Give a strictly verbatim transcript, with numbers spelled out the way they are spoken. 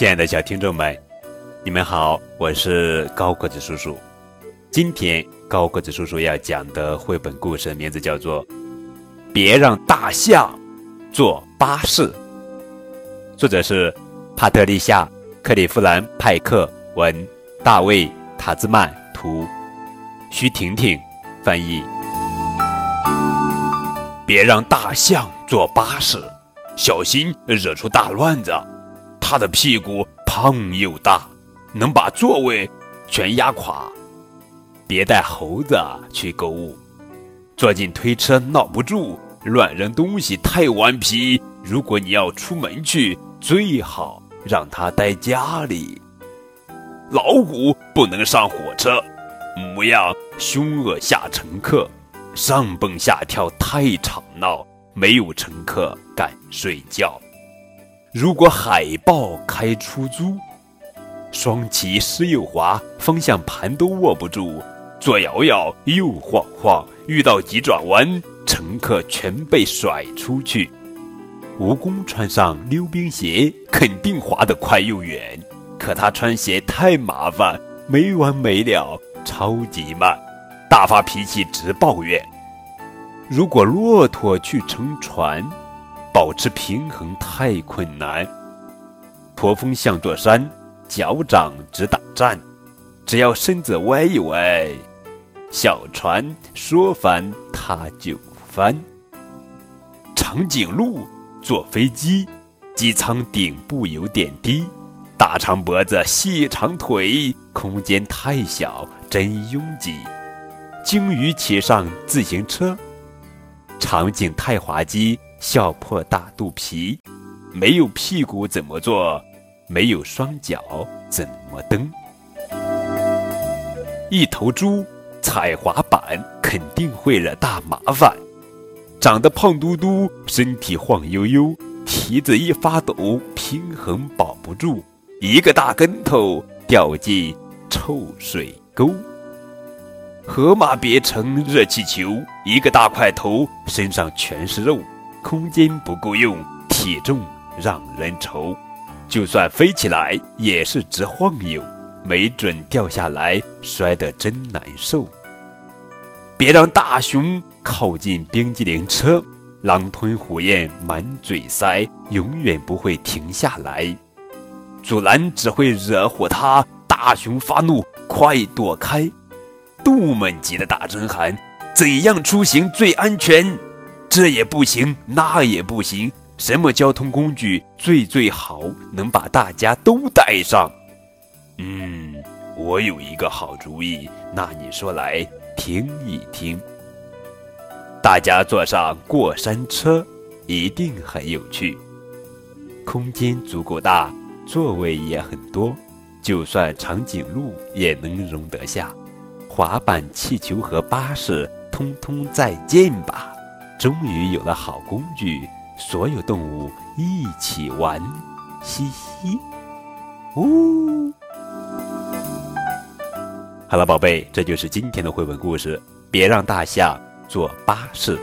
亲爱的小听众们，你们好，我是高个子叔叔。今天高个子叔叔要讲的绘本故事名字叫做《别让大象坐巴士》，作者是帕特丽夏·克里夫兰·派克文，大卫·塔兹曼图，徐婷婷翻译。别让大象坐巴士，小心惹出大乱子。他的屁股胖又大，能把座位全压垮。别带猴子去购物，坐进推车闹不住，乱扔东西太顽皮。如果你要出门去，最好让他待家里。老虎不能上火车，模样凶恶吓乘客。上蹦下跳太吵闹，没有乘客敢睡觉。如果海豹开出租，双鳍湿又滑，方向盘都握不住，左摇摇右晃晃，遇到急转弯，乘客全被甩出去。蜈蚣穿上溜冰鞋，肯定滑得快又远，可他穿鞋太麻烦，没完没了，超级慢，大发脾气直抱怨。如果骆驼去乘船，保持平衡太困难，驼峰像座山，脚掌直打站，只要身子歪一歪，小船说翻它就翻。长颈鹿坐飞机，机舱顶部有点低，大长脖子细长腿，空间太小真拥挤。鲸鱼骑上自行车，场景太滑稽，笑破大肚皮。没有屁股怎么坐，没有双脚怎么蹬。一头猪踩滑板肯定会惹大麻烦，长得胖嘟嘟，身体晃悠悠，蹄子一发抖，平衡保不住，一个大跟头掉进臭水沟。河马别成热气球，一个大块头，身上全是肉，空间不够用，体重让人愁。就算飞起来也是直晃悠，没准掉下来摔得真难受。别让大熊靠近冰激凌车，狼吞虎咽满嘴塞，永远不会停下来。阻拦只会惹火他，大熊发怒，快躲开。动物们急得大声喊，怎样出行最安全？这也不行，那也不行，什么交通工具最最好，能把大家都带上？嗯，我有一个好主意，那你说来听一听。大家坐上过山车，一定很有趣。空间足够大，座位也很多，就算长颈鹿也能容得下。滑板、气球和巴士通通再见吧。终于有了好工具，所有动物一起玩，嘻嘻。呜、哦、好了宝贝，这就是今天的绘本故事，别让大象坐巴士。